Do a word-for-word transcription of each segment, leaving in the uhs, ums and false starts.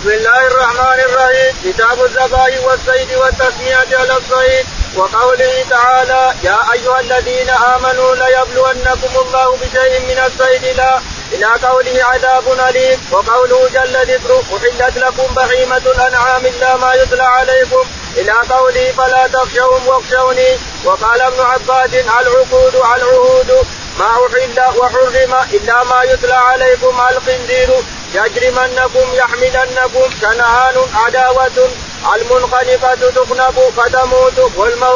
بسم الله الرحمن الرحيم. كتاب الذبائح والصيد والتسمية على الصيد. وقوله تعالى يا أيها الذين آمنوا ليبلونكم الله بشيء من الصيد لا إلى قوله عذاب أليم. وقوله جل ذكره أحلت لكم بهيمة الأنعام إلا ما يتلى عليكم إلى قوله فلا تخشوهم واخشوني. وقال ابن عباس العقود العهود ما أحل وحرم إلا ما يتلى عليكم الخنزير يجرمنكم يحملنكم شنآن عداوة المنخنقة تخنق فتموت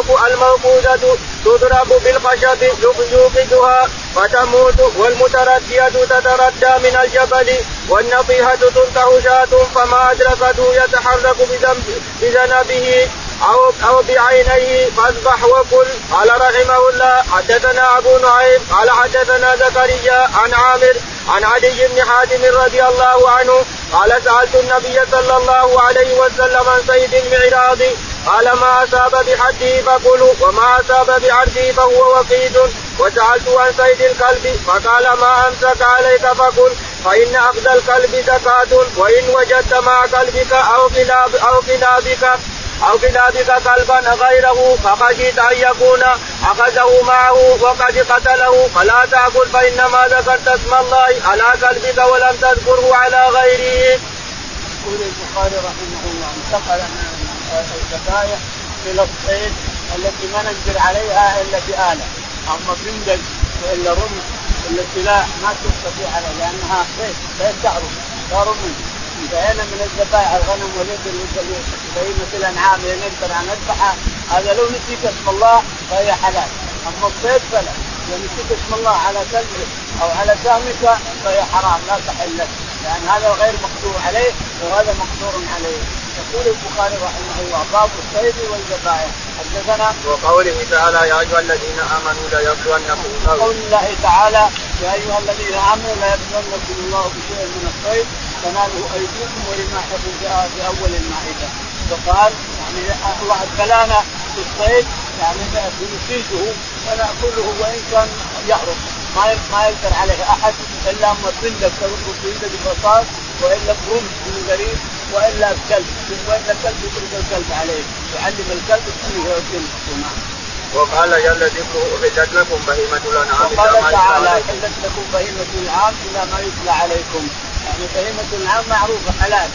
والموقوذة تضرب بالخشب يوقدها فتموت والمتردية تتردى من الجبل والنطيحة تنطح شاة فما أدركته يتحرك بذنبه أو, أو بعينيه فاذبح وكل. قال رحمه الله حدثنا أبو نعيم قال حدثنا زكريا عن عامر عن علي بن حاتم رضي الله عنه قال سألت النبي صلى الله عليه وسلم عن صيد المعراض قال ما أصاب بحده فكلوا وما أصاب بعرضه فهو وقيد. وسألت عن صيد الكلب فقال ما أمسك عليك فكل فإن أخذ الكلب زكاة وإن وجدت مع كلبك أو كلاب أو كلابك أو كلابك كلبا غيره فخشيت أن يكون أخذه معه وقد قتله فلا تأكل فإنما ذكرت اسم الله على كلبك ولم تذكره على غيره. يقول البخاري رحمه الله انتقل من الذبائح إلى الصيد التي ما ننزل عليها إلا بآلة، أما فندق وإلا رمح وإلا سلاح ما تستطيع عليها لأنها صيد صيد تعرف لا رمح. انتهينا من الذبائح الغنم والإبل والبهيمة الأنعام اللي نقدر أن نذبحها، هذا لو نسيت اسم الله فهي حلال، أما الصيد فلا، لو نسيت اسم الله على كلبك أو على سهمك فهي حرام لا تحل لك، لأن هذا غير مقدور عليه وهذا مقدور عليه. يقول البخاري رحمه الله باب الصيد والذبائح. حدثنا وقوله تعالى يا أيها الذين آمنوا لا يبلونكم الله قول الله تعالى يا أيها الذين آمنوا لا يبلونكم الله بشيء من الصيد تناله أيديكم ورماحكم في أول المائدة. فقال يعني الله أدخلنا في الصيد يعني بنسيجه ونأكله وإن كان يحرم ما ما يقدر عليه أحد إلا أما الصندق تركه صندق الرصاص وإلا برمح من قريب وإلا الكلب وإلا الكلب يترك الكلب عليه يعلم الكلب السنة ويأكل السنة. وقال جل ذكره أحلت لكم بهيمة الأنعام وقال تعالى أحلت لكم بهيمة الأنعام إلا ما يتلى عليكم، يعني بهيمة الأنعام معروفة حلال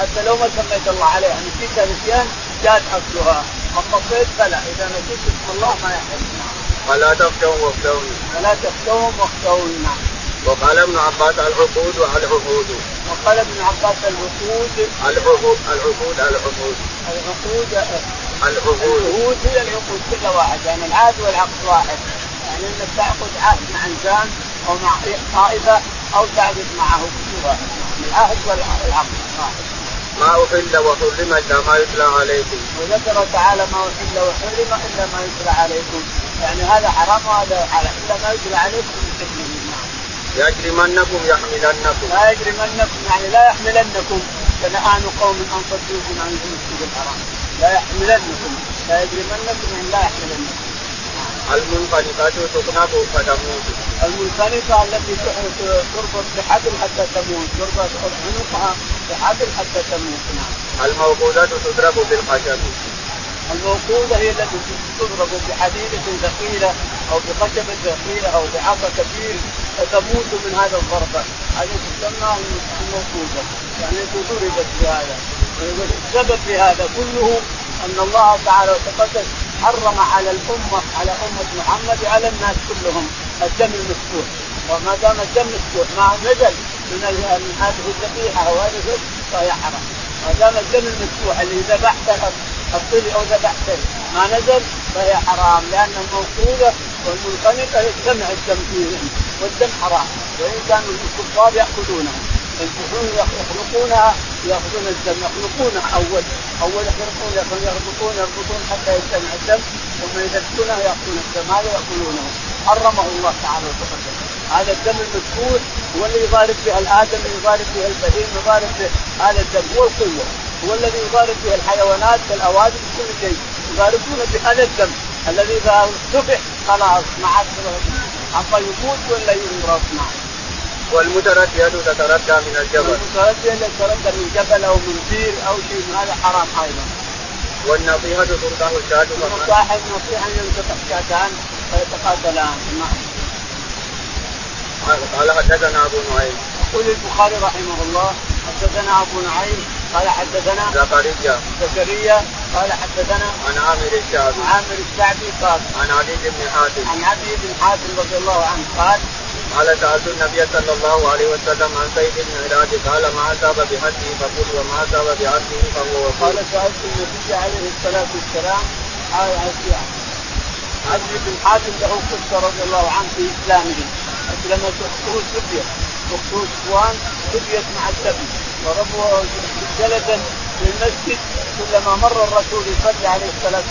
حتى لو ما سميت الله عليها نسيتها نسيان جاءت أصلها، أما الصيد فلا إذا نسيت اسم الله ما يحل. فلا تخشوهم واخشوني فلا تخشوهم واخشوني. وقال ابن عباس العقود والعهود وقال ابن عباس العقود العهود العقود العهود العقود العهود هي العقود كل واحد، يعني العهد والعقد واحد، يعني انك تعقد عهد مع انسان او مع طائفه او تعقد معه كل واحد، العهد والعقد واحد. ما أحل وحرم إلا ما يتلى عليكم وذكر تعالى ما أحل وحرم إلا ما يتلى عليكم، يعني هذا حرام وهذا حلال إلا ما يتلى عليكم من يجرمنكم يحملنكم لا يجرمنكم يعني لا يحملنكم شنآن قوم أن تصدوكم عن المسجد الحرام لا يحملنكم لا يجرمنكم يعني لا يحملنكم. المنخنقة تخنق فتموت المنخنقة التي تربط بحبل حتى تموت تربط عنقها بحبل حتى تموت. الموقوذة تضرب بالخشب الموقوذة هي التي تضرب بحديدة ثقيلة أو بخشبة ثقيلة أو بعصا كبير فتموت من هذا الضربة، هذه تسمى الموقوذة يعني تضربت بهذا. والسبب في هذا كله أن الله تعالى وتقدس حرم على الأمة على أمة محمد وعلى الناس كلهم الدم المسفوح، وما دام الدم المسفوح ما نزل من هذه الذبيحة وهذه فهي حرام، ما دام الدم المسفوح اللي ذبحته الطير أو ذبحته ما نزل فهي حرام، لأن الموقوذة والمنخنقة يجتمع الدم فيهم والدم حرام، وإن كانوا الكفار يأخذونها الجحود يخلقونها يأخذون الدم يخلقونها أول أول يخلقون يخلقون يخلقون يخلقون حتى يجتمع الدم ثم يذبحونه يأخذون الدم هذا يأكلونه حرمه الله تعالى وتقدم. هذا الدم المذكور هو اللي يضارب به الآدم يضارب به البهيم يضارب به هذا الدم هو القوة، هو الذي يضارب به الحيوانات والأوادم كل شيء يضاربون بهذا الدم الذي إذا ذبح خلاص ما عاد عم يموت ولا يمرض معه. والمتردية تتردى من الجبل. والمتردية تتردى من جبل أو من بير أو شيء من هذا حرام أيضا. والنصيحة ترضاه الشاة والمرأة. صاحب نصيحة ينتفع شاتان فيتقاتلان. قال حدثنا أبو نعيم. يقول البخاري رحمه الله حدثنا أبو نعيم قال حدثنا زكريا زكريا قال حدثنا عن عامر الشعبي عامر الشعبي قال عن علي بن حاتم عن علي بن حاتم رضي الله عنه قال قال سألت النبي صلى الله عليه وسلم عن سيف بن عراج قال ما أصاب بحده فقل وما أصاب بعبده فهو وقل. قال سألت النبي عليه الصلاة والسلام قال علي بن حاتم له قصة رضي الله عنه في إسلامه، أسلمت أخته سبية أخته سوان سبيت مع السبي ضربوها سلسلة في المسجد، كلما مر الرسول صلى الله عليه وسلم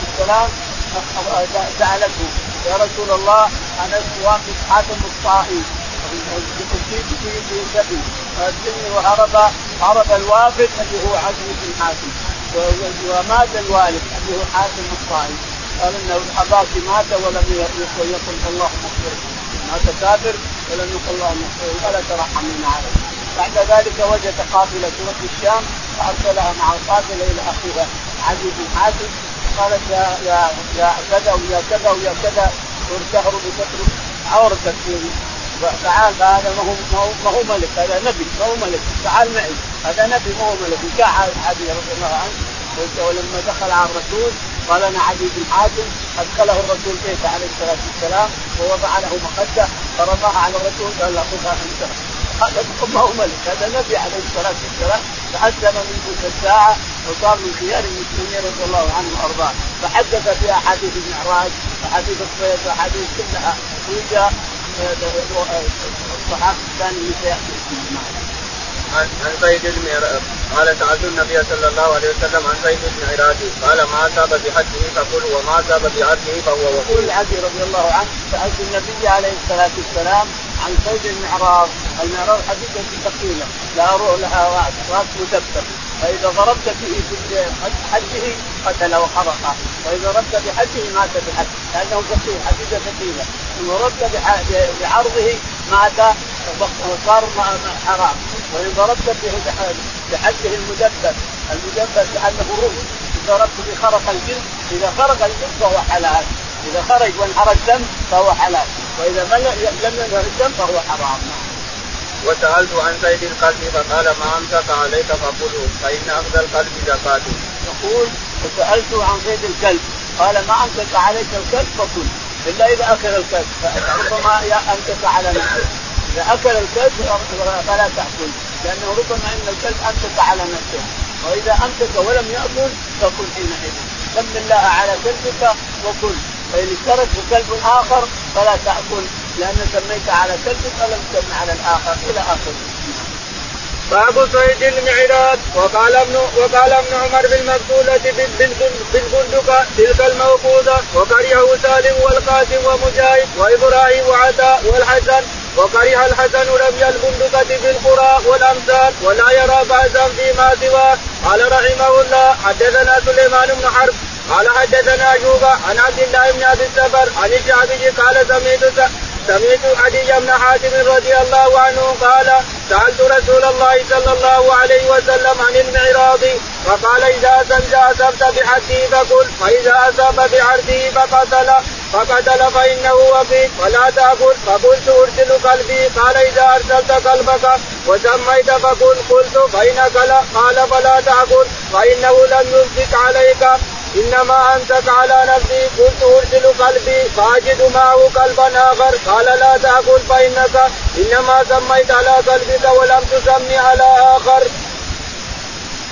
سألته يا رسول الله أنا سوان بن حاتم الطائي أصيب في سبي فأسلمني، وهرب هرب الوافد اللي هو علي بن حاتم ومات الوالد اللي هو حاتم الطائي، قال إنه أباك مات ولم يقل الله مغفر ما تسافر ولم يقل الله مغفر ولا ترحمنا عليه. بعد ذلك وجد قافلة ترك الشام فأرسلها مع القافلة إلى أخيها علي بن حاتم، قالت يا يا كذا ويا كذا ويا كذا وارتهروا بتترك عورتك تعال، هذا ما هو ملك، هذا نبي ما هو ملك، تعال معي هذا نبي ما هو ملك. وجاء علي رضي الله عنه ولما دخل على الرسول قال أنا علي بن حاتم، أدخله الرسول بيته عليه الصلاة والسلام ووضع له مخدة فرضاها على الرسول قال له خذها أنت، هذا ما هو ملك، هذا نبي عليه الصلاة والسلام، تأثم من تلك الساعة وصار من خيار المسلمين رضي الله عنه وأرضاه، فحدث فيها حديث المعراج وحديث الصيد وحديث كلها وجاء الصحابة الثاني اللي سيأتي اسمه عن سيد المعراج قال سألت النبي صلى الله عليه وسلم عن سيد المعراج قال ما أصاب بحده فقل وما أصاب بعبده فهو وقل. العدي رضي الله عنه سألت النبي عليه الصلاة والسلام عن سيد المعراج، المعراج حديثة ثقيلة لا روح لها راس مدبر، فإذا ضربت في حده قتل وحرقه، وإذا ضربت بحده مات بحده لأنه ثقيل حديثة ثقيلة، إن ضربت بعرضه مات وصار حرام، وإن ضربت بحده المدبر المدبر لأنه روح، إذا ضربت بخرق الجلد إذا خرق الجلد فهو حلال، إذا خرج وانحرق دم فهو حلال، وإذا لم ينهر الدم فهو حرام. وسألت عن زيد القلب فقال ما أمسك عليك فقله فإن أخذ القلب زكاته. يقول وسألت عن زيد الكلب قال ما أمسك عليك الكلب فقله إلا إذا أكل الكلب، فربما أمسك على نفسه إذا أكل الكلب فلا تأكل لأنه ربما إن الكلب أمسك على نفسه، وإذا أمسك ولم يأكل فقل حينئذ سم الله على كلبك وكل، فإن اشترك بكلب آخر فلا تأكل لأن سميت على كلبك ولم تسمى على الآخر إلى آخر. باب صيد المعراج. وقال ابن وقال ابن عمر بالمقتولة بالبندقة تلك الموقوذة، وقرئه سالم والقاسم ومجاهد وإبراهيم وعطاء والحسن، وقرئ الحسن رمي البندقة بالقرى والأمثال ولا يرى بأسا فيما سواه. قال رحمه الله حدثنا سليمان بن حرب قال حدثنا أيوب عن عبد الله بن أبي السفر عن الشعبي قال سمعت سمعت عدي بن حاتم رضي الله عنه قال سألت رسول الله صلى الله عليه وسلم عن المعراض فقال إذا أصبت بحده فكل فإذا أصاب بعرضه فقتل فقتل فإنه وفيك ولا تأكل، فقلت أرسل قلبي. قال إذا أرسلت قلبك وسميت فكل. قلت فإن أكل. قال فلا تأكل فإنه لم يمسك عليك إنما أمسك على نفسي. كنت أرسل قلبي فأجد معه قلبا آخر. قال لا تأكل فإنك إنما سميت على قلبك ولم تسمي على آخر.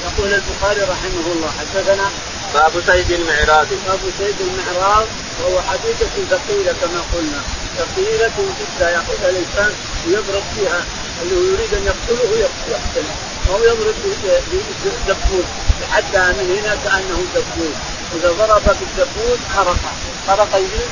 يقول البخاري رحمه الله حدثنا باب صيد المعراج. باب صيد المعراج وهو حديثة ثقيلة كما قلنا، ثقيلة جدا يأخذها الإنسان ويضرب فيها، اللي يريد أن يقتله يقتله أو يضرب بالدبوس حتى من هنا كأنه دبوس، إذا ضرب بالدبوس خرق خرق الجلد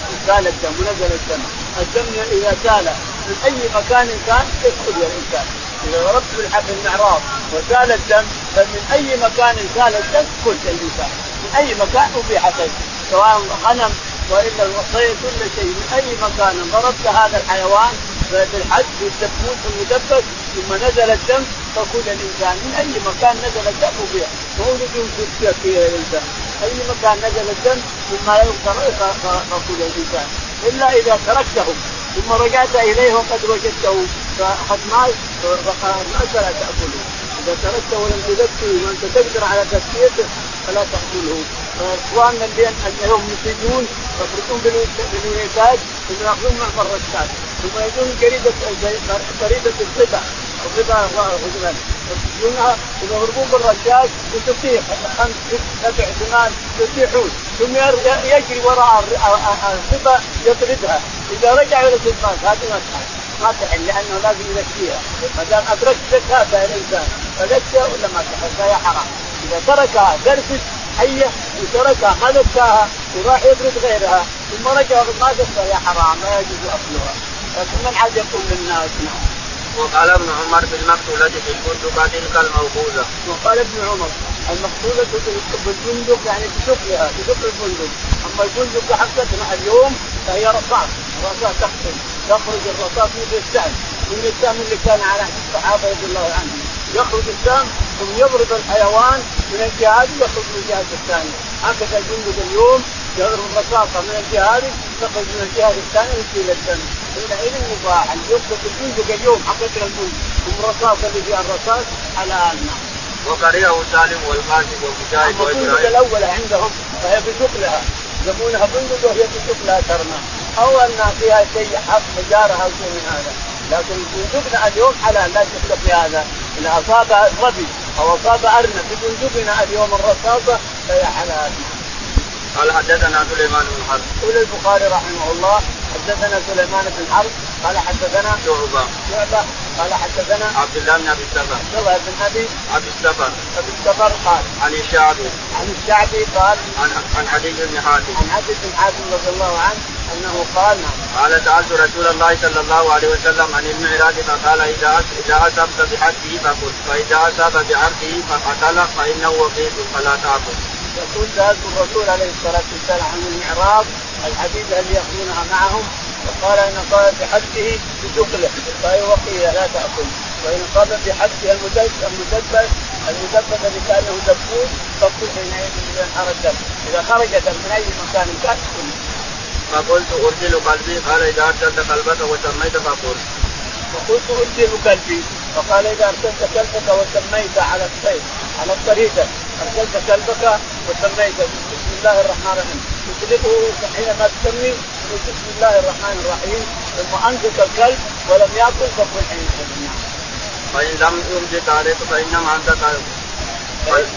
وسال الدم ونزل الدم، الدم إذا سال من أي مكان كان يدخل الإنسان، إذا ضربت بالحبل المعراض وسال الدم فمن أي مكان سال الدم كل الإنسان من أي مكان أبيح فيه سواء غنم وإلا الوصية كل شيء، من أي مكان ضربت هذا الحيوان في الحج والتبوت والمدبر ثم نزل الدم فكل الإنسان من أي مكان نزل الدم وبيع موجود في فيها الإنسان أي مكان نزل الدم مما يقترح فكل الإنسان إلا إذا تركتهم ثم رجعت إليهم قد وجدته فأخذ مال ما فلا تأكله إذا تركته ولم تذكره وأنت تقدر على تذكيته فلا تأكله وأن الذين أنهم مسجون يفرطون بالولايات يأخذون من الفراشات ثم يجون قريدة قريدة القطع القطع الغزلان يجونها ثم يهربون بالرشاش وتطيح خمس سبع ثمان يطيحون ثم يجري وراء القطع يطردها إذا رجع إلى القطع هذه ما تحل ما تحل لأنه لازم يذكيها ما دام أدركت هذا الإنسان فذكى ولا ما تحل فهي حرام إذا تركها درست حية وتركها خلتها وراح يبرد غيرها ثم رجع ما قصة يا حرام ما يجوز أكلها لكن من عاد يقول للناس نعم. وقال ابن عمر بالمقتولة في البندقة تلك الموقوذة. وقال ابن عمر المقتولة في البندق يعني بشقها بشق البندق أما البندق حقتنا اليوم فهي رصاص رصاص تقتل يخرج الرصاص من السهم من السهم اللي كان على الصحابة رضي الله عنهم يخرج السهم ثم يضرب الحيوان من الجهاد يخرج من الجهاد الثاني هكذا الجندق اليوم يضرب الرصاصة من الجهاد تخرج من الجهاد الثاني ويصير الدم إلى إلى المباح يخرج الجندق اليوم حقتنا الجندق ثم الرصاصة اللي فيها الرصاص على آلنا وقريه سالم والقاسم والمجاهد والجندق الأول عندهم فهي بشكلها يسمونها بندق وهي بشكلها ترمى أو أن فيها شيء حق مجارها أو شيء من هذا لكن بندقنا اليوم حلال لا تخلق في هذا إذا أصاب الربي أو أصاب أرنب بندقنا اليوم الرصاصة فهي حلال. قال حدثنا سليمان بن حرب. قال البخاري رحمه الله حدثنا سليمان بن حرب قال حدثنا شعبة شعبة قال حدثنا عبد الله بن أبي السفر عبد الله بن أبي أبي السفر أبي السفر قال عن الشعبي عن الشعبي قال عن عن حديث بن حاتم عن حديث بن حاتم رضي الله عنه أنه قال قال سألت رسول الله صلى الله عليه وسلم عن المعراج فقال إذا أصبت بحقه فكل فإذا أصاب بعرضه فقتله فإنه وقيت فلا تأكل. يقول سألت الرسول عليه الصلاة والسلام عن المعراج الحديث اللي يأخذونها معهم فقال إن أصاب بحقه بتقله فيوقيه لا تأكل وإن أصاب بحقه المدبر المدبر الذي كانه دبوس فكل حينئذ من حرجه إذا خرجت من أي مكان تأكل. فقلت أرسل قلبي قال إذا أرسلت قلبك وسميت فقل. فقلت أرسل قلبي فقال إذا أرسلت قلبك وسميت على الطريق على الطريقة أرسلت قلبك وسميت بسم الله الرحمن الرحيم تطلقه حينما تسمي بسم الله الرحمن الرحيم ثم أنزك القلب ولم يأكل فقل حين تسمي فإن لم يمسك عليك فإنما أنت قلب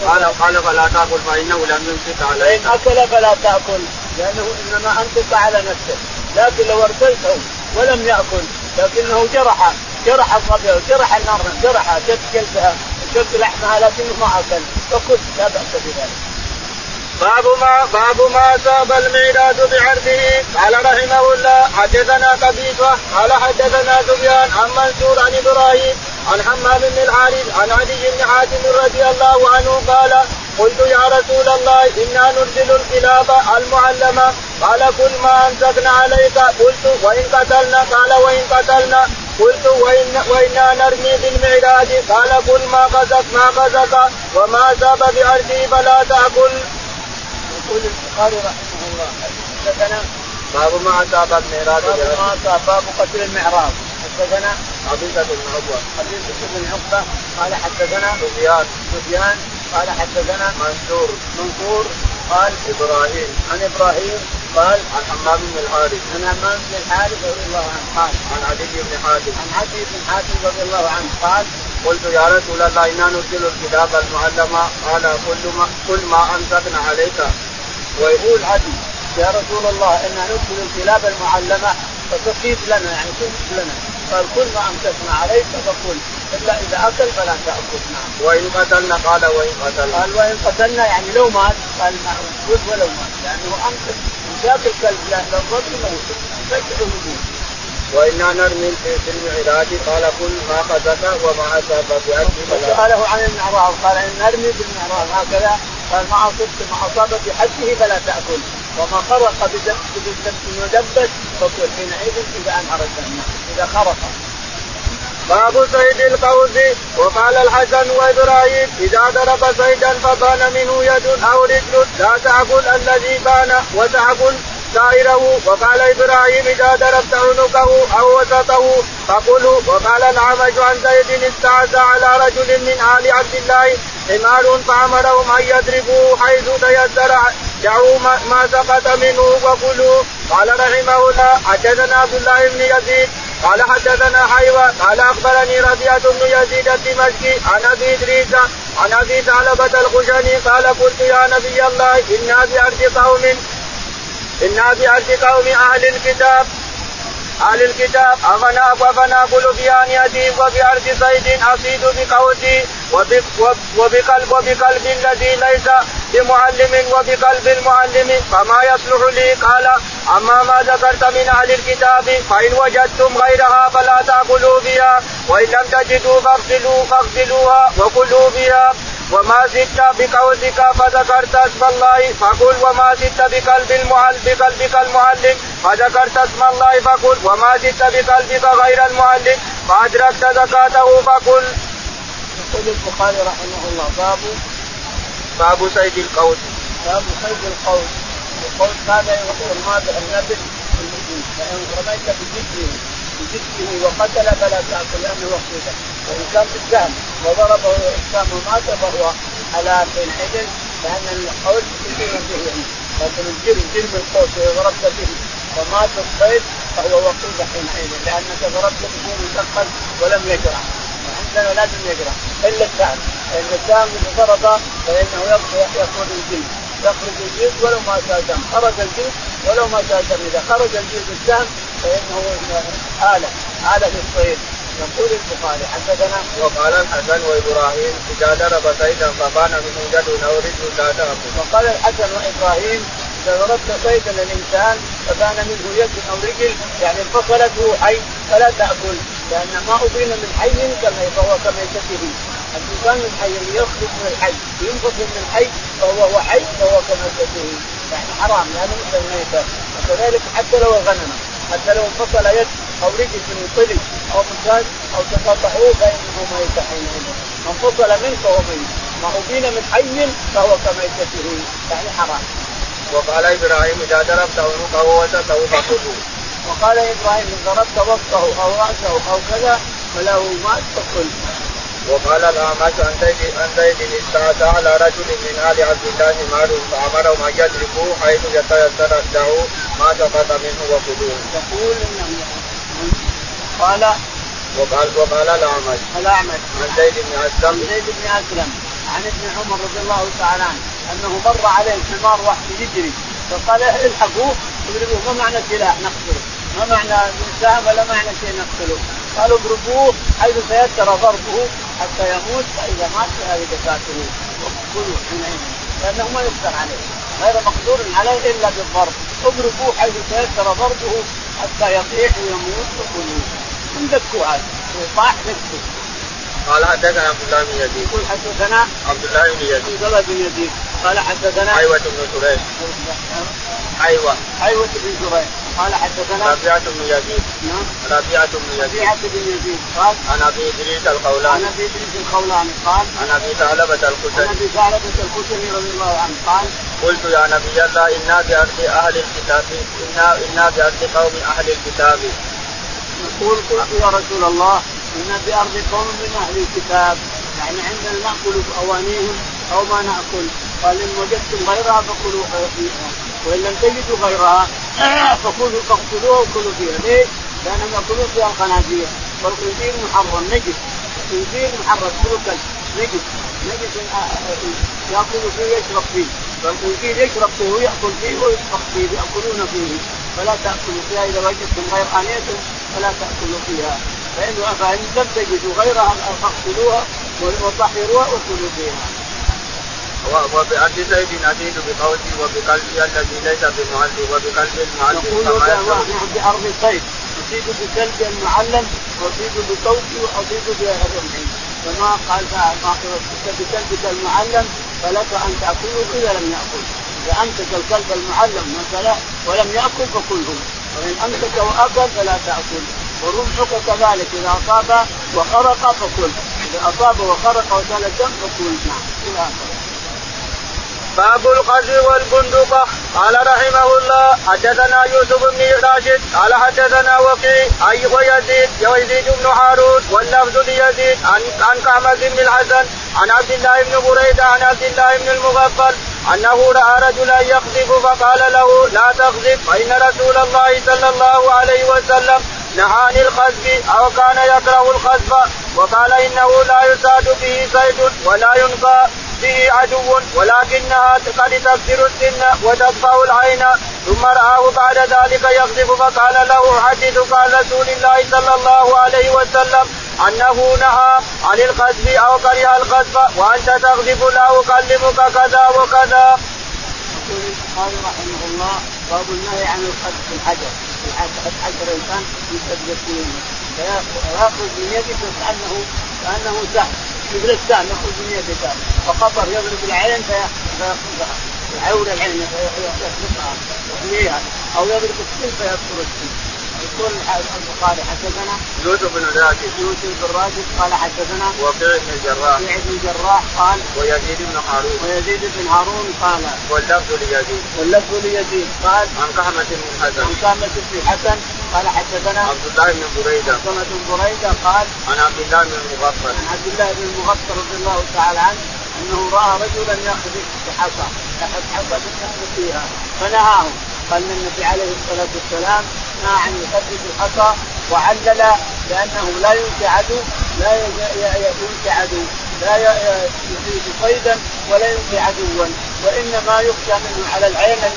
قال قال فلا تأكل فإنه لم يمسك عليك فإن أكل فلا تأكل لأنه إنما أنت على نفسك لكن لو أرسلته ولم يأكل لكنه جرح جرح الصبية جرح النار جرح شد جلدها شد لحمها لكنه ما أكل فكل لا بأس بذلك. باب ما باب ما أصاب المعراج بعرضه. قال رحمه الله حدثنا قبيصة قال حدثنا سفيان عن منصور عن إبراهيم عن حمام بن الحارث عن عدي بن حاتم رضي الله عنه قال قلت يا رسول الله إنا نرسل الكلاب المعلمة قال كل ما أمسكنا عليك. قلت وإن قتلنا قال وإن قتلنا. قلت وإن وإنا نرمي بالمعراج قال كل ما قزق ما قزق وما أصاب بعرضه فلا تأكل. يقول البخاري رحمه الله حدثنا باب ما أصاب المعراج باب قتل المعراج حدثنا عبيدة بن عقبة حديث بن عقبة قال حدثنا سفيان سفيان قال حدثنا منصور منصور قال إبراهيم عن إبراهيم قال عن حمام بن الحارث عن حمام بن الحارث رضي الله عنه قال عن عدي بن حاتم عن عدي بن حاتم رضي الله عنه قال قلت يا رسول الله إنا نرسل الكلاب المعلمة قال كل ما كل ما أمسكنا عليك. ويقول عدي يا رسول الله إنا نرسل الكلاب المعلمة فتقيد لنا يعني تقيد لنا قال كل ما أمسكنا عليك فقل إلا إذا أكل فلا تأكلنا. وإن قتلنا قال وإن قتلنا قال وإن قتلنا يعني لو مات قال ما أمسك ولو مات لأنه أمسك وشاك الكلب لأنه الرجل موسك فجعه موسك. وإنا نرمي في المعراج قال كل ما قذك وما أصاب بعرضه فلا. سأله عن المعراج قال إن نرمي في المعراج هكذا قال ما أصبت ما أصاب بحده فلا تأكل وما خرق بذنب فقل حينئذ إذا أنهر الجنة إذا خرق. باب صيد القوس. وقال الحسن وإبراهيم إذا ضرب صيدا فبان منه يد أو رجل لا تعقل الذي بان وتعقل سائره. وقال إبراهيم إذا ضربت عنقه أو وسطه فقله. وقال الأعمش عن زيد استعزى على رجل من آل عبد الله حمار فأمرهم أن يضربوه حيث تيسر دعوا ما سقط منه وقلوا. قال رحمه الله حدثنا عبد الله بن يزيد قال حدثنا حيوى قال أخبرني ربيعة بن يزيد الدمشقي عن أبي إدريس عن أبي ثعلبة الخشني قال قلت يا نبي الله إنا بأرض قوم إنا بأرض قوم أهل الكتاب أهل الكتاب أفنأكل بآنيتهم وبأرض صيد أصيد بقوسي وبقلب وبقلب الذي ليس بمعلم وبقلب المعلم فما يصلح لي. قال أما ما ذكرت من أهل الكتاب فإن وجدتم غيرها فلا تأكلوا بها وإن لم تجدوا فاغسلوا فاغسلوها وكلوا بها. وما زدت بقولك فذكرت اسم الله فقل وما زدت بقلب بقلبك المعلم فذكرت اسم الله فقل وما زدت بقلبك غير المعلم فأدركت زكاته فقل. يقول البخاري رحمه الله باب باب صيد القوس. باب صيد القوس. القوس هذا يقول هذا النبل في المدينة فإن رميت بجده بجده وقتل فلا تأكل لأنه وقتله وإن كان بالسهم وضربه السهم ومات فهو على حين لأن القوس يجري به لكن الجري جري بالقوس وضربت به ومات الصيد فهو وقتله حين لأنك ضربت بدون مسقط ولم يجرع. عندنا لازم يجرع إلا السهم إن السهم إذا ضرب فإنه يخرج الجلد يخرج الجلد ولو ما شاء دم خرج الجلد ولو ما شاء دم إذا خرج الجلد السهم فإنه آلة آلة للصيد. يقول البخاري حدثنا وقال الحسن وإبراهيم إذا ضرب صيدا فبان منه يد أو رجل لا تعقل. وقال الحسن وإبراهيم إذا ضربت صيدا الإنسان فبان منه يد أو رجل يعني انفصلته حي فلا تأكل لأن ما أبين من حي كما فهو كما يشتهي الإنسان من حي يخرج من الحي ينفصل من الحي فهو هو حي فهو كما يشتهي يعني حرام لأنه مثل ميتة. وكذلك حتى لو الغنم حتى لو انفصل يد أو رجل من طلب أو مكان أو تقطعوه فإنه ما يتحين منه من فصل منه فهو منه ما أبين من حي فهو كما يشتهي يعني حرام. وقال إبراهيم إذا ضربت عنقه وسطه فقله. وقال إبراهيم إن ضربت وسطه أو رأسه أو كذا فله ما تقل. وقال الأعمش عن زيد استعزى على رجل من آل عبد الله حمار فأمرهم أن يضربوه حيث يتيسر دعوا ما سقط منه وكلوه. يقول قال وقال وقال الأعمش الأعمش عن زيد بن أسلم زيد بن أسلم عن ابن عمر رضي الله تعالى عنه أنه مر عليه الحمار واحد يجري فقال الحقوه اضربوه ما معنى سلاح نقتله ما معنى سهم ولا معنى شيء نقتله قالوا اضربوه حيث سيسر ضربه حتى يموت فإذا مات فهذه زكاته وكلوا حينئذ لأنه ما يقدر عليه غير مقدور عليه إلا بالضرب اضربوه حيث سيسر ضربه حتى يطيح ويموت وكلوا اندكوا هذا وطاح نفسه. قال حدثنا عبد الله بن يزيد. قل حدثنا عبد الله بن يزيد. عبد الله بن يزيد. قال حدثنا حيوة بن زريع. حيوة. حيوة بن زريع. قال حدثنا ربيعة بن يزيد. نعم. ربيعة بن يزيد. ربيعة بن يزيد. قال. أنا أبي إدريس الخولاني. أنا أبي إدريس الخولاني قال. أنا أبي ثعلبة الخشني. أنا أبي ثعلبة الخشني رضي الله عنه قال. قلت يا نبي الله إنا بأرض أهل الكتاب إنا إنا بأرض قوم أهل الكتاب. نقول قلت يا رسول الله. إن في أرض قوم من أهل الكتاب يعني عندنا نأكل بأوانيهم أو ما نأكل. قال إن وجدتم غيرها فكلوا فيها وإن لم تجدوا غيرها فكلوا فاقتلوها وكلوا فيها. ليه؟ لأنهم يأكلون فيها الخنازير والخنزير محرم نجس الخنزير محرم كله نجس نجس يأكل فيه يشرب فيه والخنزير يشرب فيه ويأكل فيه ويشرب فيه يأكلون فيه فلا تأكلوا فيها. إذا وجدتم غير آنيتهم فلا تأكلوا فيها فإنه أفعل لم تجدوا غيرها فاقتلوها وطهروها وكلوا فيها. وبأرض زيد أزيد بقوسي وبقلبي الذي ليس بمعلم وبقلب المعلم كما يقول. نحن بأرض صيد أزيد بقلبي المعلم وأزيد بقوسي وأزيد بقلبي كما قال فأخذت بقلبك المعلم فلك أن تأكله إذا لم يأكل. فأمسك الكلب المعلم مثلا ولم يأكل فكله، وإن أمسك وأكل فلا تأكل. ورمحك كذلك إذا أصاب وخرق فكل، إذا أصاب وخرق وسال الدم فكل. نعم. باب القزي والبندقة. قال رحمه الله: حدثنا يوسف بن راشد قال حدثنا وكيع أي ويزيد ويزيد بن هارون واللفظ ليزيد عن عن كعمة بن الحسن عن عبد الله بن بريدة عن عبد الله بن المغفل أنه رأى رجلا يقذف فقال له: لا تقذف فإن رسول الله صلى الله عليه وسلم نهى القذف أو كان يكره القذف، وقال إنه لا يصاد به صيد ولا ينقى به عدو، ولكنها قد تكسر السن وتدفع العين. ثم رآه بعد ذلك يقذف فقال له: أحدثك عن رسول الله صلى الله عليه وسلم أنه نهى عن القذف أو كره القذف، وأنت تقذف لا أكلمك كذا وكذا. قال رحمه الله: باب النهي عن القذف الحجر، الحجر الإنسان يقذف فيه فيأخذ من يدك كأنه كأنه سهم، يغرس سهم يأخذ من يدك فقطر يضرب العين فيعور العين فيقطعها ويحميها، أو يضرب السن فيكسر السن. يقول قال حدثنا يوسف بن راشد يوسف بن راشد قال حدثنا وكيع بن الجراح وكيع بن الجراح قال ويزيد بن هارون ويزيد بن هارون قال واللفظ ليزيد واللفظ ليزيد قال عن كعمة بن حسن عن كعمة بن حسن قال حدثنا عبد الله بن بريدة عبد الله بن بريدة قال عن عبد الله بن المغفل عن عبد الله بن المغفل رضي الله تعالى عنه أنه رأى رجلا يأخذ بحصى يأخذ حصى يأخذ فيها فنهاه. قال النبي عليه الصلاة والسلام نهى عن يقذف الحصى، وعلل لأنه لا ينقي عدو لا ينقي عدو لا يصيد صيدا ولا ينقي عدوا، وإنما يخشى منه على العين أن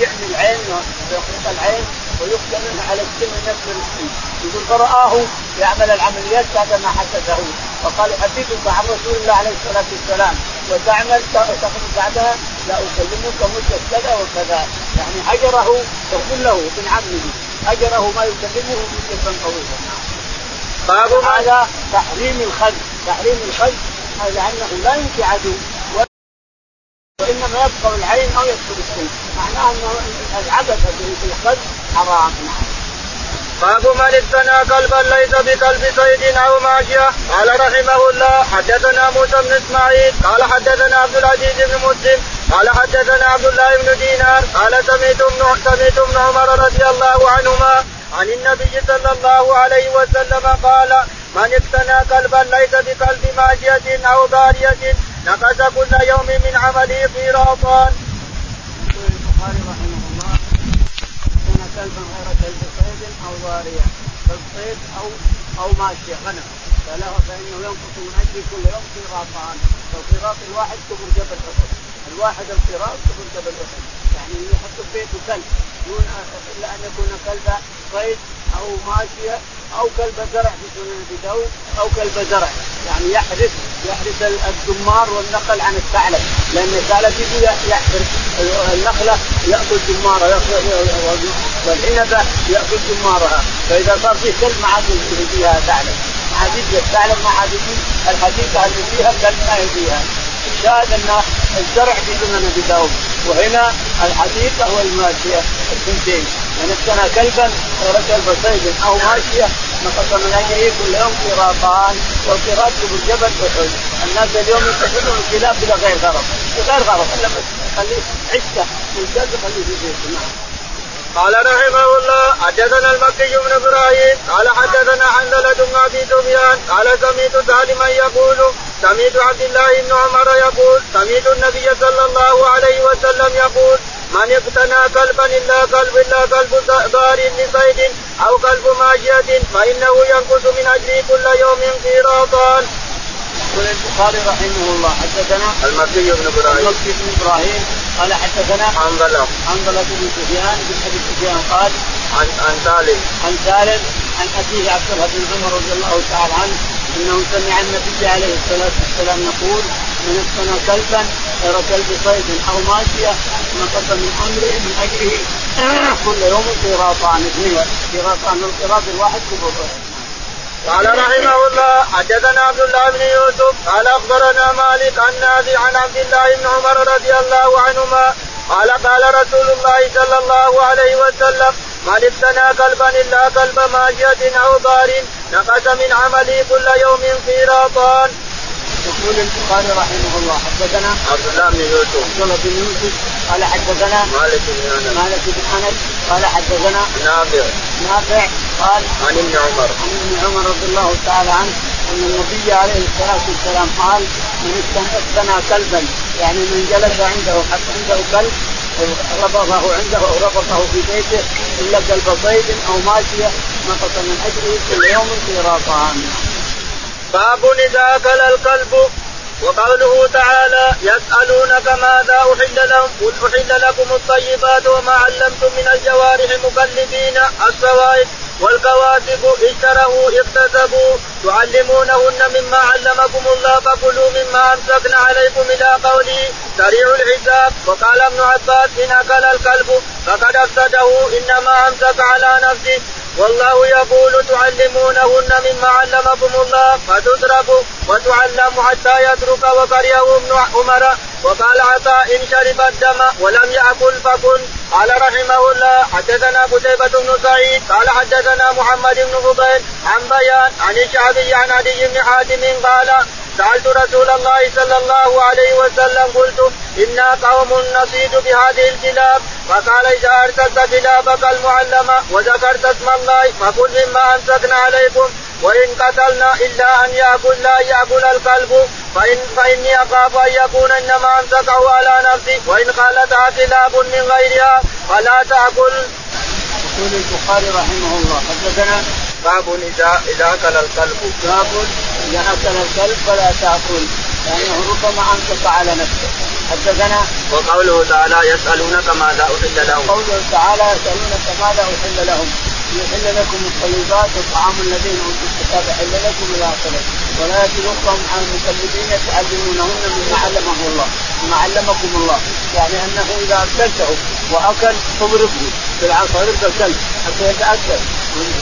يحمي العين ويخرق العين، ويخشى منه على السن نفسه السن. يقول فرآه يعمل العمليات بعد ما حدثه فقال: حدثك عن رسول الله عليه الصلاة والسلام وتعمل تخرج بعدها لا أكلمك مدة كذا وكذا. يعني هجره تقول له من عمله هجره ما يكلمه مدة طويلة. باب هذا تحريم الخذف، تحريم الخذف لأنه لا ينفي عدو وإنما يبقى العين أو يكسر السن، معناه أن العبث بالخذف حرام. باب من اقتنى كلبا ليس بكلب صيد او ماشيه. قال رحمه الله: حدثنا موسى بن اسماعيل قال حدثنا عبد العزيز بن مسلم قال حدثنا عبد الله بن دينار قال سمعت ابن عمر رضي الله عنهما عن النبي صلى الله عليه وسلم قال: من اقتنى كلبا ليس بكلب ماشيه او جاريه نقص كل يوم من عمله قيراطان. كلبا غير كلب صيد أو ضارية فالصيد أو أو ماشية غنم فله فإنه ينقص من أجل كل يوم قيراطان. فالقيراط الواحد كبر جبل أسد، الواحد القيراط كبر جبل أسد، يعني يحط في بيته كلب دون إلا أن يكون كلب صيد أو ماشية أو كلب زرع في سنن أبي داود أو كلب زرع، يعني يحرس يحرس الدمار والنخل عن الثعلب، لأن الثعلب يجي يحرس النخلة يأكل دمارها والعنبة يأكل دمارها، فإذا صار فيه كلب ما عاد يجيها ثعلب، ما عاد يجي الثعلب ما عاد يجي الحديقة اللي فيها كلب ما يجيها. شاهد أن الزرع في سنن أبي داود وهنا الحديقة والماشية الثنتين. من اقتنى كلبا غير كلب صيد أو ماشية نقص من أجله كل يوم قيراطان. والقيراط بالجبل أحد الناس اليوم يستخدمون الكلاب بلا غير غرض غير غرض إلا بس خليه عشته والجزء خليه في بيته. قال رحمه الله: حدثنا المكي بن إبراهيم قال حدثنا حنظلة بن أبي سفيان قال سمعت سالما يقول سمعت عبد الله بن عمر يقول سمعت النبي صلى الله عليه وسلم يقول: من اقتنى كلبا إلا كلب إلا كلب ضار لصيد أو كلب ماشية فإنه ينقص من أجله كل يوم قيراطان. قال البخاري رحمه الله: حدثنا المكي بن إبراهيم المكي بن إبراهيم قال حدثنا حنظلة حنظلة بن سفيان بن أبي سفيان قال عن عن سالم عن سالم عن أبيه عبد الله بن عمر رضي الله تعالى عنه إنه سمع النبي عليه الصلاة والسلام يقول: من اقتنى كلبا غير كلب صيد أو ماشية نقص من أمره من أجله كل يوم قيراطان. اثنين قيراطان، القيراط الواحد كبره. قال رحمه الله: حدثنا عبد الله بن يوسف قال أخبرنا مالك عن نافع عن عبد الله بن عمر رضي الله عنهما قال قال رسول الله صلى الله عليه وسلم من ابتنى كلبا إلا كلب ماشية أو بار نقص من عمله كل يوم قيراطان. يقول البخاري رحمه الله حدثنا عبد الله بن يوسف عبد الله بن يوسف قال حدثنا مالك بن انس مالك بن انس قال حدثنا نافع نافع قال عن ابن عمر عن ابن عمر رضي الله تعالى عنه ان النبي عليه الصلاه والسلام قال من استنى كلبا يعني من جلس عنده حتى عنده كلب ربطه عنده او ربطه في بيته الا كلب صيد او ماشيه نقص من اجره كل يوم قيراطان. باب إذا أكل الكلب. وقوله تعالى يسألونك ماذا أحل لهم قل أحل لكم الطيبات وما علمتم من الجوارح مكلبين الصوائب والكواتب اشتروا اكتسبوا تعلمونهن مما علمكم الله فكلوا مما أمسكن عليكم إلى قوله سريع الحساب. وقال ابن عباس إن أكل الكلب فقد أفسده إنما أمسك على نفسه والله يقول تعلمونهن مما علمكم الله فتترك وتعلم حتى يترك وكرهه ابن عمر. وقال عطاء إن شرب الدم ولم يأكل فكن. قال رحمه الله حدثنا قتيبة بن سعيد قال حدثنا محمد بن فضيل عن بيان عن الشعبي عن عدي بن حاتم قال سألت رسول الله صلى الله عليه وسلم قلت إنا قوم نصيد بهذه الكلاب فقال إذا أرسلت كلابك المعلمة وذكرت اسم الله فكل مما أمسكنا عليكم وإن قتلنا إلا أن يأكل لا يأكل الكلب فإن فإني أخاف أن يكون إنما أمسكه على نفسي وإن خالتها كلاب من غيرها فلا تأكل. يقول البخاري رحمه الله حدثنا باب إذا إذا أكل الكلب باب إذا أكل الكلب فلا تأكل لأنه ربما أمسك على نفسه. حدثنا وقوله تعالى يسألونك ماذا أحل لهم قوله تعالى يسألونك ماذا أحل لهم يحل لكم الطيبات وطعام الذين أوتوا الكتاب حل لكم إلى آخره ولا يتلوكم عن المكلبين تعلمونهن مما علمه الله مما علمكم الله يعني أنه إذا أكلته وأكل فاضربه بالعصا اضرب الكلب حتى يتأكل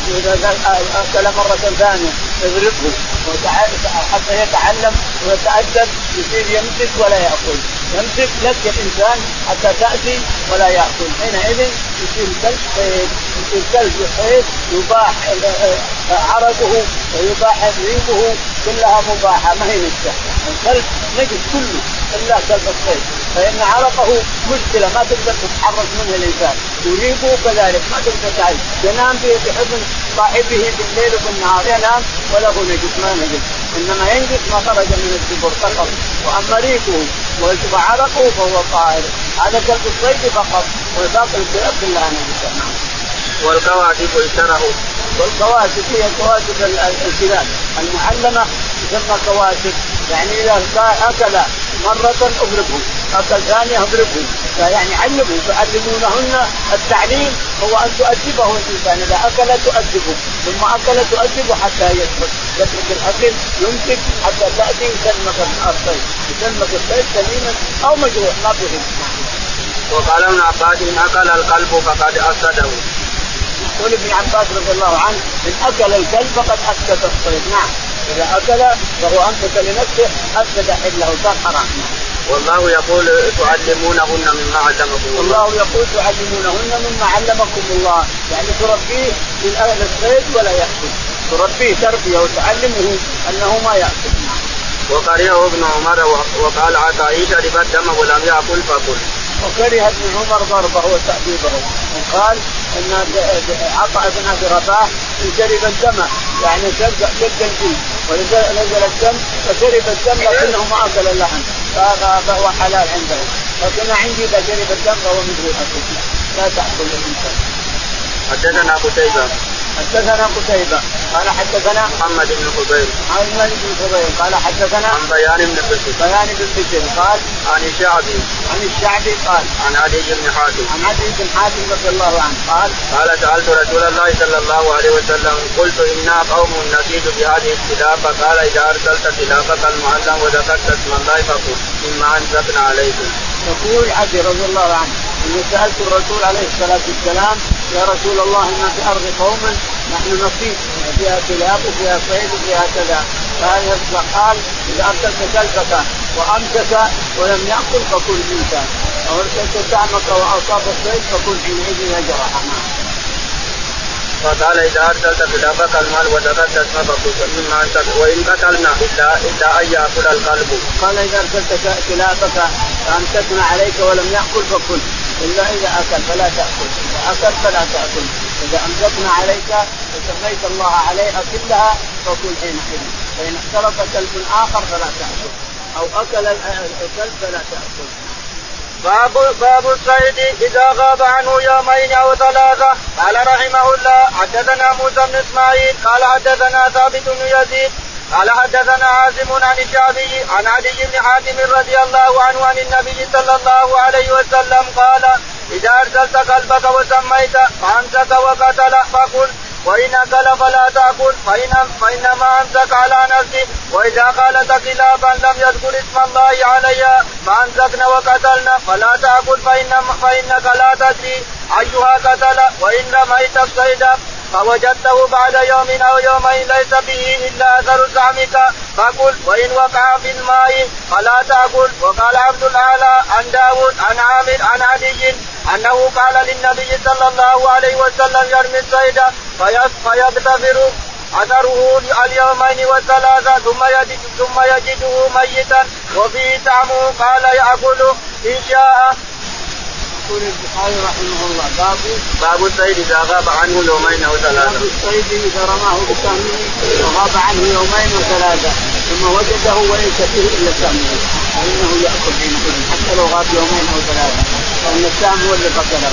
وإذا أكل مرة ثانية اضربه حتى يتعلم ويتأكل يصير يمسك ولا يأكل يمسك لك الإنسان حتى تأتي ولا يأكل حينئذ يصير كلب صيد يصير كلب صيد يباح عرقه ويباح ريقه كلها مباحة ما هي نجسة. الكلب نجس كله إلا كلب الصيد فإن عرقه مشكلة ما تقدر تتحرك منه الإنسان وريقه كذلك ما تقدر تعيش ينام في حضن صاحبه بالليل وبالنهار ينام وله نجس ما نجس إنما ينجس ما خرج من الزبر فقط وأما ريقه ويتبع عرقه فهو طاهر هذا كلب الصيد فقط ويباقي الكلاب كلها نجسة. والكواتب اشتروا والكواتب هي كواتب الكلاب المعلمة تسمى كواتب يعني إذا أكل مرة أضربه أكل ثانية أضربه يعني علموا تعلمونهن التعليم هو أن تؤدبه الإنسان إذا أكل تؤدبه ثم أكل تؤدبه حتى يترك يترك الأكل يمسك حتى تأتي سلمة الصيد سلمة الصيد سليما أو مجروح ما به. وقال ابن عباس إن أكل القلب فقد أفسده. يقول ابن عباس رضي الله عنه إن أكل الكلب فقد أفسد الصيد نعم إذا أكل فهو أمسك لنفسه أفسد حله صار حرام. والله يقول تعلمونهن مما علمكم الله والله يقول تعلمونهن مما علمكم الله يعني تربيه للأهل الصيد ولا يأكل تربيه تربيه وتعلمه أنه ما يأكل. وقرئه ابن عمر وقال عطاء شرب الدم ولم يأكل فكل وكره ابن عمر ضربه وتأديبه وقال ان عطاء بن ابي رباح شرب الدم يعني شد الجلد ونزل الدم فشرب الدم لكنه ما اكل اللحم فهو حلال عنده لكن عندي اذا شرب الدم فهو مثل الاكل لا تاكل الانسان. حدثنا قتيبة حدثنا قتيبة قال حدثنا محمد بن فضيل محمد بن فضيل قال حدثنا عن بيان بن بشير بيان بن بشير قال عن الشعبي عن الشعبي قال عن عدي بن حاتم عن عدي بن حاتم رضي الله عنه قال قال سألت رسول الله صلى الله عليه وسلم قلت إنا قوم نصيد بهذه الكلاب فقال إذا أرسلت كلابك المعلم وذكرت اسم الله فقل مما أمسكنا عليكم. يقول عدي رضي الله عنه إني سألت الرسول عليه الصلاة والسلام يا رسول الله إن في أرض قوما نحن نصيد فيها كلاب وفيها صيد وفيها كذا فقال إذا أمسكت كلبك وأمسك ولم يأكل فكل منك أو ارسلت سهمك وأصاب الصيد فكن حينئذ أجر حمام. فقال إذا أرسلت بلافك المال وذكرت اسم ربك مما أنت وإن قتلنا إلا أن يأكل القلب. قال إذا أرسلت كلابك فأمسكنا عليك ولم يأكل فكل إلا إذا أكل فلا تأكل، إذا أكل فلا تأكل، إذا أمسكنا عليك وسميت الله عليها كلها فكل حينئذ، فإن اختلط كلب آخر فلا تأكل أو أكل الكلب فلا تأكل. باب باب الصيد اذا غاب عنه يومين او ثلاثه. قال رحمه الله حدثنا موسى بن اسماعيل قال حدثنا ثابت بن يزيد قال حدثنا عاصم عن الشعبي عن علي بن حاتم رضي الله عنه عن النبي صلى الله عليه وسلم قال اذا ارسلت قلبك وسميت فامسك وقتل فكل وان اكل فلا تاكل فانما امسك على نفسه، واذا قالت كلابا لم يذكر اسم الله عليها فامسكنا وقتلنا فلا تاكل فانك لا تدري ايها قتل، وان رميت الصيد فوجدته بعد يوم او يومين ليس به الا اثر زعمك فكل، وان وقع في الماء فلا تاكل. وقال عبد الاعلى عن داود عن عامر عن علي انه قال للنبي صلى الله عليه وسلم يرمي الصيد فيغتفر اثره اليومين والثلاثه ثم, يجد ثم يجده ميتا وفيه طعمه قال ياكله ان شاء. يقول البخاري رحمه الله باب باب الصيد اذا غاب عنه يومين او ثلاثه. باب الصيد اذا رماه بسهمه وغاب عنه يومين وثلاثه ثم وجده وليس فيه الا السهم فانه ياكل منه حتى لو غاب يومين او ثلاثه، فان السهم هو اللي قتله،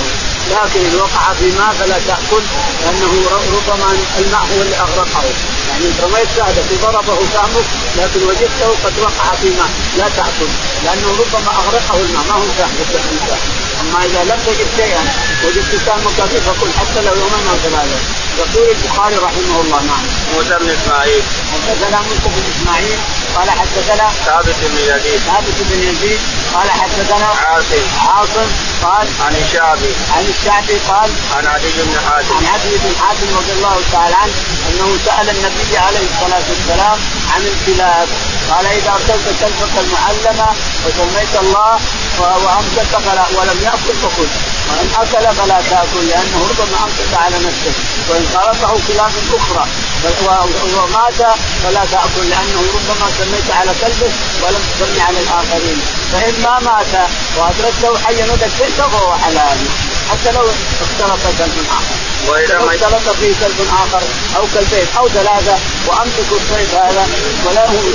لكن ان وقع في ماء فلا تاكل لانه ربما الماء هو اللي اغرقه، يعني انت رميت سعدك ضربه سهمك لكن وجدته قد وقع في ماء لا تاكل لانه ربما اغرقه الماء ما هو سهمك. اما اذا لم تجد شيئا وجدت سهمك فكل حتى لو يومين او ثلاثه. يقول البخاري رحمه الله نعم موسى بن اسماعيل حدثنا موسى بن اسماعيل قال حدثنا ثابت بن يزيد ثابت بن يزيد قال حدثنا عاصم عاصم قال عن الشعبي عن الشعبي قال عن علي بن حاتم عن علي بن حاتم رضي الله تعالى عنه انه سال النبي عليه الصلاه والسلام عن الكلاب قال اذا ارسلت كلبك المعلمه وسميت الله وامسك ولم ياكل فكل، وان اكل فلا تاكل لانه ربما امسك على نفسه، وان خالطه كلاب اخرى ومات فلا تاكل لانه ربما سميت على كلبه ولم تسمي على الاخرين، فاما مات وادركته حيا ودكته فهو حلال حتى لو اختلط كلب اخر، لو اختلط فيه كلب اخر او كلبين او ثلاثه وامسك الصيد هذا وله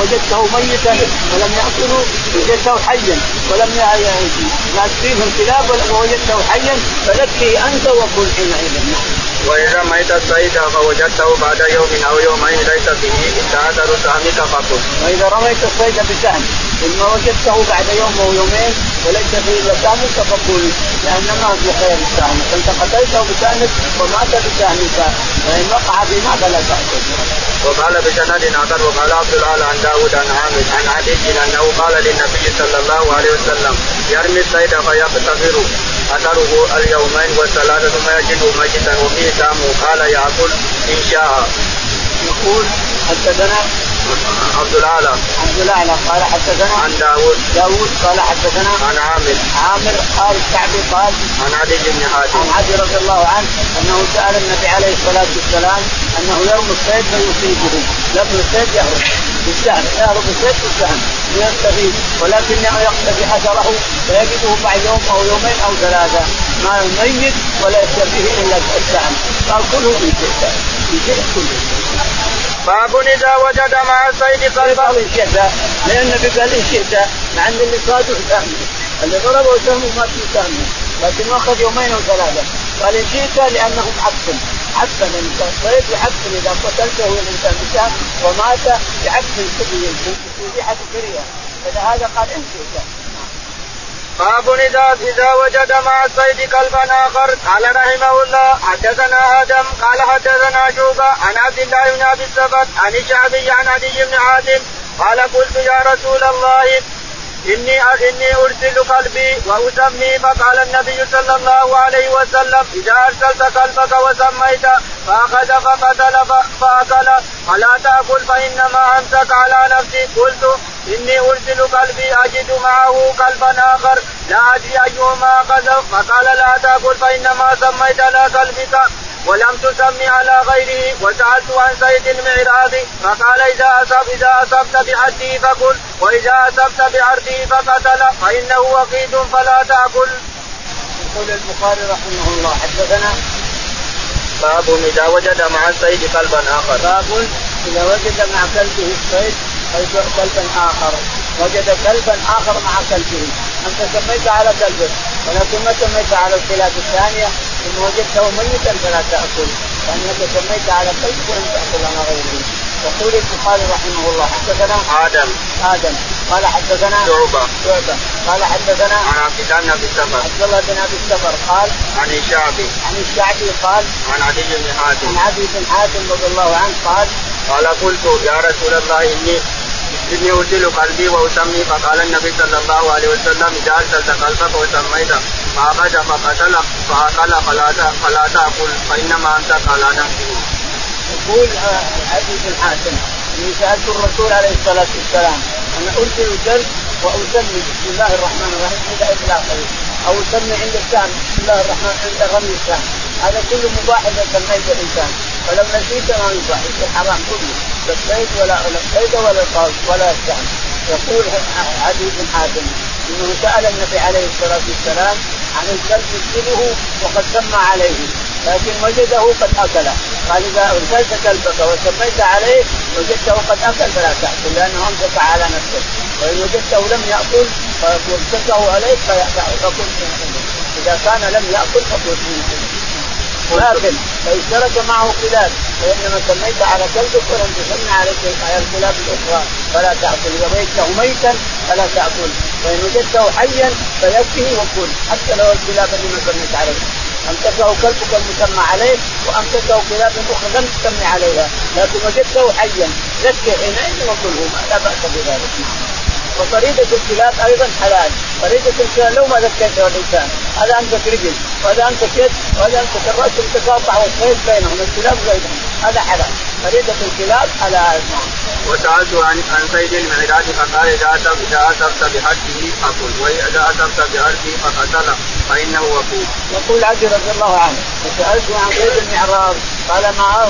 وجدته ميتا ولم ياكله وجدته حيا ولم يأتيه الكلاب ووجدته حيا فذكي انت وكل حينئذ. وإذا رميت الصيد فوجدته بعد يوم أو يومين ليس به إلا أثر سهمك فكل. وإذا رميت الصيد بسهم ثم وجدته بعد يوم أو يومين وليس به إلا سهمك فكل، لأنما في خير السهم فأنت قتلته بسهمك ومات بسهمك، وإن وقع بما فلا تأكل. وقال بسند آخر وقال عبد الأعلى عن داود عن عامر عن علي أنه قال للنبي صلى الله عليه وسلم يرمي الصيد فيغتفر أثره اليومين والثلاثة ثم يجده ميتا وفيه طعمه قال يأكل إن شاء. يقول حدثنا عبد الأعلى عبد الأعلى قال حدثنا عن داود داود قال حدثنا عن عامر عامر قال الشعبي قال عن علي بن حاتم عن علي رضي الله عنه أنه سأل النبي عليه الصلاة والسلام أنه يوم الصيد فيصيبه لكن الصيد يهرب بالسهم يهرب الصيد بالسهم يستفيد ولكن يقتفي أثره فيجده بعد يوم أو يومين أو ثلاثة ما يميت ولا يستفيه إلا السهم قال كله إن شئت إن شئت كله. باب إذا وجد مع الصيد قلبه الشهداء، لأن النبي قال الشهداء مع أن اللي صادوا سهمه اللي ضربوا سهمه ما في سهمه لكن أخذ يومين وثلاثة قال الشهداء لأنهم عبد عبد الصيد يعبد إذا قتلته الإنسان بسهم ومات يعبد الصيد يريحه كريهة، فلهذا قال الشهداء. باب إذا إذا وجد مع الصيد قلبا آخر. قال رحمه الله حدثنا آدم قال حدثنا شعبة عن عبد الله بن أبي السبت عن الشعبي عن علي بن حاتم قال قلت يا رسول الله إني إني أرسل قلبي وأسمي، فقال النبي صلى الله عليه وسلم إذا أرسلت قلبك وسميت فأخذ فقتل فأكل فلا تأكل فإنما أمسك على نفسي. قلت إني أرسل قلبي أجد معه قلبا آخر لا أدري أنه ما قذف فقال لا تأكل فإنما سميت على كلبك ولم تسمي على غيره. وسألت عن سيد المعراضي فقال إذا أصبت إذا أصبت بحده فكل وإذا أصبت بعرضه فقتل فإنه وقيد فلا تأكل. يقول البخاري رحمه الله حدثنا باب إذا وجد مع الصيد قلبا آخر. باب إذا وجد مع كلبه الصيد قلبا آخر. وجد كلبا آخر مع كلبه، أنت سميت على كلبك ولكن ما سميت على الكلاب الثانية، إن وجدته ميتا فلا تأكل لأنك سميت على كلبك ولم تأكل على غيره. يقول البخاري رحمه الله حدثنا آدم آدم قال حدثنا شعبة شعبة قال حدثنا عن عبد الله بن السفر عبد الله بن أبي السفر قال عن الشعبي عن الشعبي قال عن عدي بن حاتم عن عدي بن حاتم رضي الله عنه قال قال قلت يا رسول الله إني إني أرسل قلبي وأسمي، فقال النبي صلى الله عليه وسلم إذا أرسلت قلبك وسميت فأخذ فقتل فأقل فلا تأكل فإنما أنت على نفسك. يقول عدي بن حاتم إني سألت الرسول عليه الصلاة والسلام أن أرسل الكلب وأسمي بسم الله الرحمن الرحيم عند إطلاقه أو أسمي عند السهم بسم الله الرحمن عند رمي السهم، هذا كل مباح إذا سميت الإنسان، فلم نسيت ما يباح الحرام كله، لبيت ولا لبيت ولا القاص ولا السهم. يقول عدي بن حاتم إنه سأل النبي عليه الصلاة والسلام عن الكلب يرسله وقد سمى عليه لكن وجده قد أكله، قال إذا أرسلت كلبك وسميت عليه وجدته قد أكل فلا تأكل لأنه أمسك على نفسه، وإن وجدته لم يأكل فأمسكه عليك فكل منه، إذا كان لم يأكل فكل منه، لكن فاشترك معه كلاب فإنما سميت على كلبك ولم تسمي على الكلاب الأخرى فلا تأكل، إذا وجدته ميتا فلا تأكل وإن وجدته حيا فيكفيه وكل حتى لو الكلاب اللي ما سميت عليه، أمسكه كلبك المسمى عليه وأمسكه كلاب أخرى لم تسمي عليها لكن وجدته حيا ذكر حينئذ وكلهما لا بأس بذلك. وطريدة الكلاب أيضا حلال، طريدة الكلاب لو ما ذكرتها الإنسان هذا أمسك رجل وهذا أمسك يد وهذا أمسك الرأس متقاطع والصيد بينهم الكلاب غيرهم هذا حلال، طريدة الكلاب حلال. وسألت عن صيد المعراض فقال إذا أصبت بحده فكل وإذا أصبت بعرضه فقتله فإنه وقيد. يقول عدي رضي الله عنه وسألت عن صيد المعراض قال ما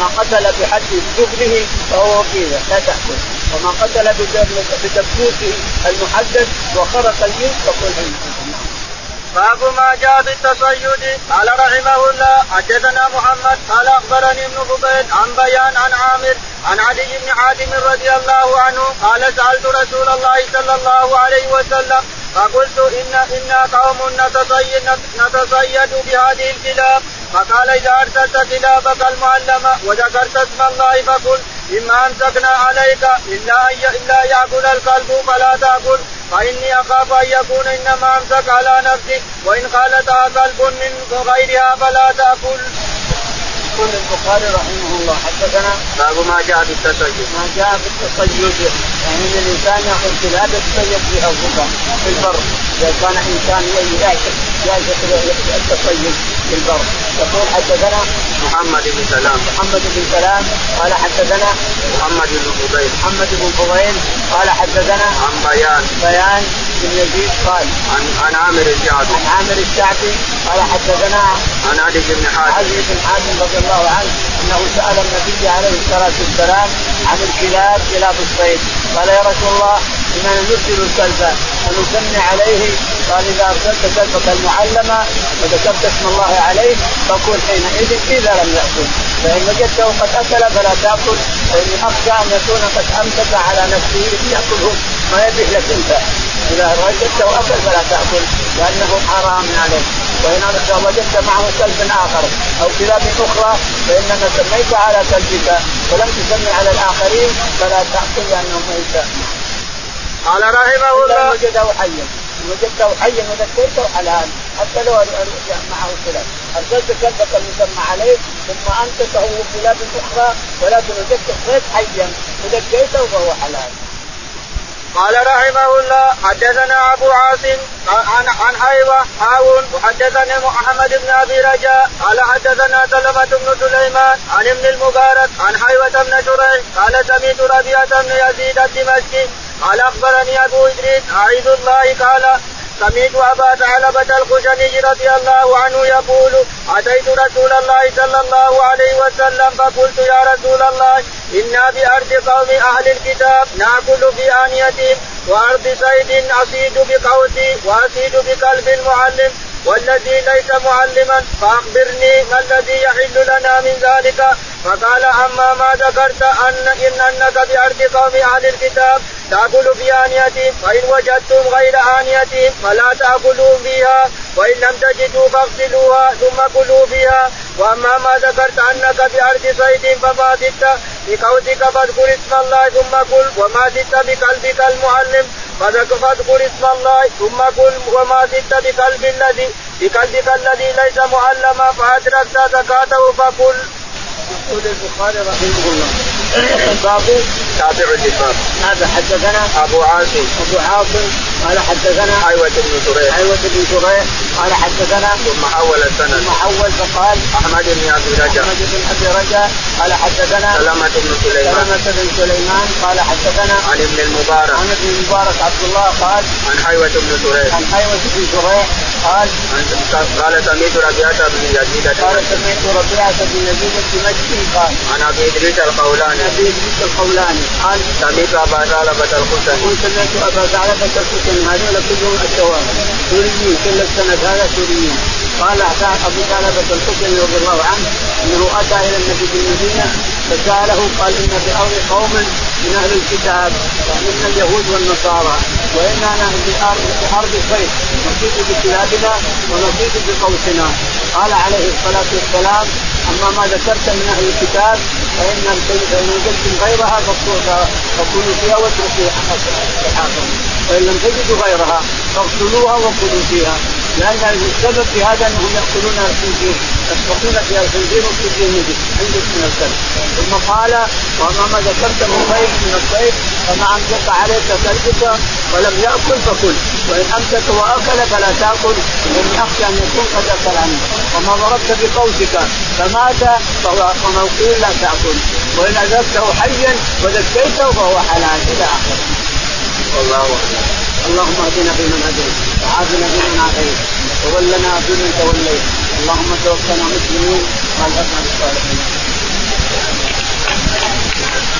ما قتل بحده بجبنه فهو وقيد لا تأكل، وما قتل بدبوسه المحدد وخرق الجلد فكل منه. باب ما جاء بالتصيد. قال رحمه الله حدثنا محمد قال أخبرني ابن عبيد عن بيان عن عامر عن عدي بن حاتم رضي الله عنه قال سألت رسول الله صلى الله عليه وسلم فقلت إن إنا قوم نتصيد, نتصيد بهذه الكلاب، فقال إذا أرسلت كلابك المعلمة وذكرت اسم الله فقل إما أمسكنا عليك إلا يأكل الكلب فلا تأكل فإني أخاف أن يكون إنما أمسك على نفسك وإن قالتها كلب من غيرها فلا تأكل. يقول البخاري رحمه الله حدثنا باب ما جاء بالتصيد. ما جاء بالتصيد يعني ان الانسان ياخذ كلاب يتصيد بها في البر، اذا كان انسان يعشق يعشق التصيد في البر. يقول حدثنا محمد بن سلام محمد بن سلام قال حدثنا محمد بن فضيل محمد بن فضيل قال حدثنا عن بيان بيان بن يزيد قال عن عامر الشعبي عن عامر الشعبي قال حدثنا عن عدي بن حاتم رضي الله عنه انه سال النبي عليه الصلاه والسلام عن الكلاب كلاب الصيد قال يا رسول الله اننا نرسل الكلب ونسمي عليه، قال اذا ارسلت كلبك المعلمه وذكرت اسم الله عليه فكل حينئذ اذا لم ياكل، فان وجدته قد اكل فلا تاكل وان اخشى ان يكون قد امسك على نفسه ليأكله ما يبيه لك انت، اذا وجدته اكل فلا تاكل لانه حرام عليك، وإن وجدت معه كلب آخر أو كلاب أخرى فإنما سميت على كلبك ولم تسمي على الآخرين فلا تأكل لأنه ميت. قال رحمه الله وجده حيا وجدته حيا وذكرته حلال حتى لو معه كلاب، أرسلت كلبك المسمى عليه ثم أمسكه كلاب أخرى ولكن وجدت الصيد حيا وذكرته فهو حلال. قال رحمه الله حدثنا أبو عاصم عن عن أيوة عون وحدثنا محمد بن أبي رجاء قال حدثنا سلمة بن سليمان عن ابن المبارك عن حيوة بن شريح قال سمعت ربيعة بن يزيد الدمشقي قال أخبرني أبو إدريس عبيد الله قال سمعت أبا ثعلبة الخشني رضي الله عنه يقول: أتيت رسول الله صلى الله عليه وسلم فقلت: يا رسول الله، إنا بأرض قوم أهل الكتاب نأكل في آنيتهم، وأرض صيد أصيد بقوسي وأصيد بقلب معلم، والذي ليس معلما، فأخبرني ما الذي يحل لنا من ذلك. فقال: أما ما ذكرت أن إن أنك بأرض قوم أهل الكتاب تأكل في آنيتهم، فإن وجدتم غير آنيتهم فلا تأكلوا فيها، وإن لم تجدوا فاغسلوها ثم كلوا فيها. وأما ما ذكرت أنك بأرض صيد فما زدت بقوسك فاذكر اسم الله ثم كل، وما زدت بقلبك المعلم فاذكر اسم الله ثم كل، وما زدت بقلب الذي بقلبك الذي ليس معلما فأدركت زكاته فكل. يقول البخاري رحمه الله: باب تابع الإمام. هذا حدثنا أبو عاصم أبو عاصم قال حدثنا حيوة بن شريح حيوة بن شريح قال حدثنا، ثم حول السند ثم حول فقال: أحمد بن أبي رجاء أحمد بن أبي رجاء قال حدثنا سلمة بن سليمان سلمة بن سليمان قال حدثنا عن ابن المبارك عن ابن المبارك عبد الله قال عن حيوة بن شريح عن حيوة بن شريح قال قال سمعت ربيعة بن يزيد قال سمعت ربيعة بن يزيد الدمشقي قال عن أبي إدريس القولاني أبي إدريس القولاني قال سمعت أبا ثعلبة الخشني سمعت أبا ثعلبة الخشني هذول كلهم الشوارع سوريين، كل السند هذا سوريين. قال أبو ثعلبة الخشني رضي الله عنه أنه أتى إلى النبي بالمدينة فسأله، قال: إن في الأرض قوما من أهل الكتاب من اليهود والنصارى، وإننا نحن في أرض صيد نصيد بكلابنا ونصيد بقوسنا. قال عليه الصلاة والسلام: أما ما ذكرت من أهل الكتاب فإن لم تجدوا غيرها فكلوا فيها واتركوا حقكم، وإن لم تجدوا غيرها فاغسلوها وكلوا فيها. لأن السبب في هذا أنهم يأكلون الخنزير، يسبقون فيها الخنزير والخنزير نجس عندك من السبب. ثم قال: وما ما ذكرت من صيد من الصيد فما أمسك عليك كلبك ولم يأكل فكل، وإن أمسك وأكل فلا تأكل، وإن أخشى أن يكون قد أكل عنك. وما ضربت بقوسك فمات فهو موقول لا تأكل، وإن أذبته حيا وذكيته فهو حلال إلى آخره. والله أعلم. اللهم اهدنا فيمن هديت، وعافنا فيمن عافيت، وتولنا فيمن توليت، اللهم توفنا مسلمين وألحقنا بالصالحين.